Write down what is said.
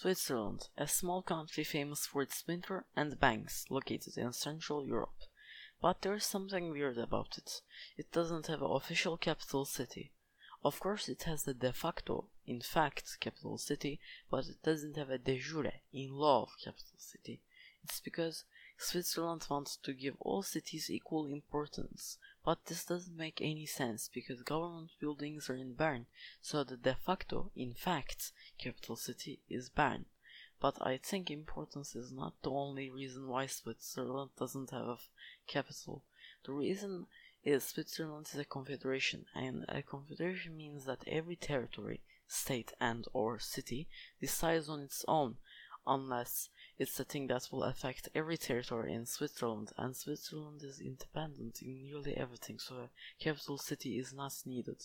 Switzerland, a small country famous for its winter and banks, located in Central Europe. But there is something weird about it. It doesn't have an official capital city. Of course, it has a de facto, in fact, capital city, but it doesn't have a de jure, in law, capital city. It's because Switzerland wants to give all cities equal importance. But this doesn't make any sense because government buildings are in Bern, so the de facto, in fact, capital city is Bern. But I think importance is not the only reason why Switzerland doesn't have a capital. The reason is Switzerland is a confederation, and a confederation means that every territory, state and or city decides on its own, unless it's a thing that will affect every territory in Switzerland, and Switzerland is independent in nearly everything, so a capital city is not needed.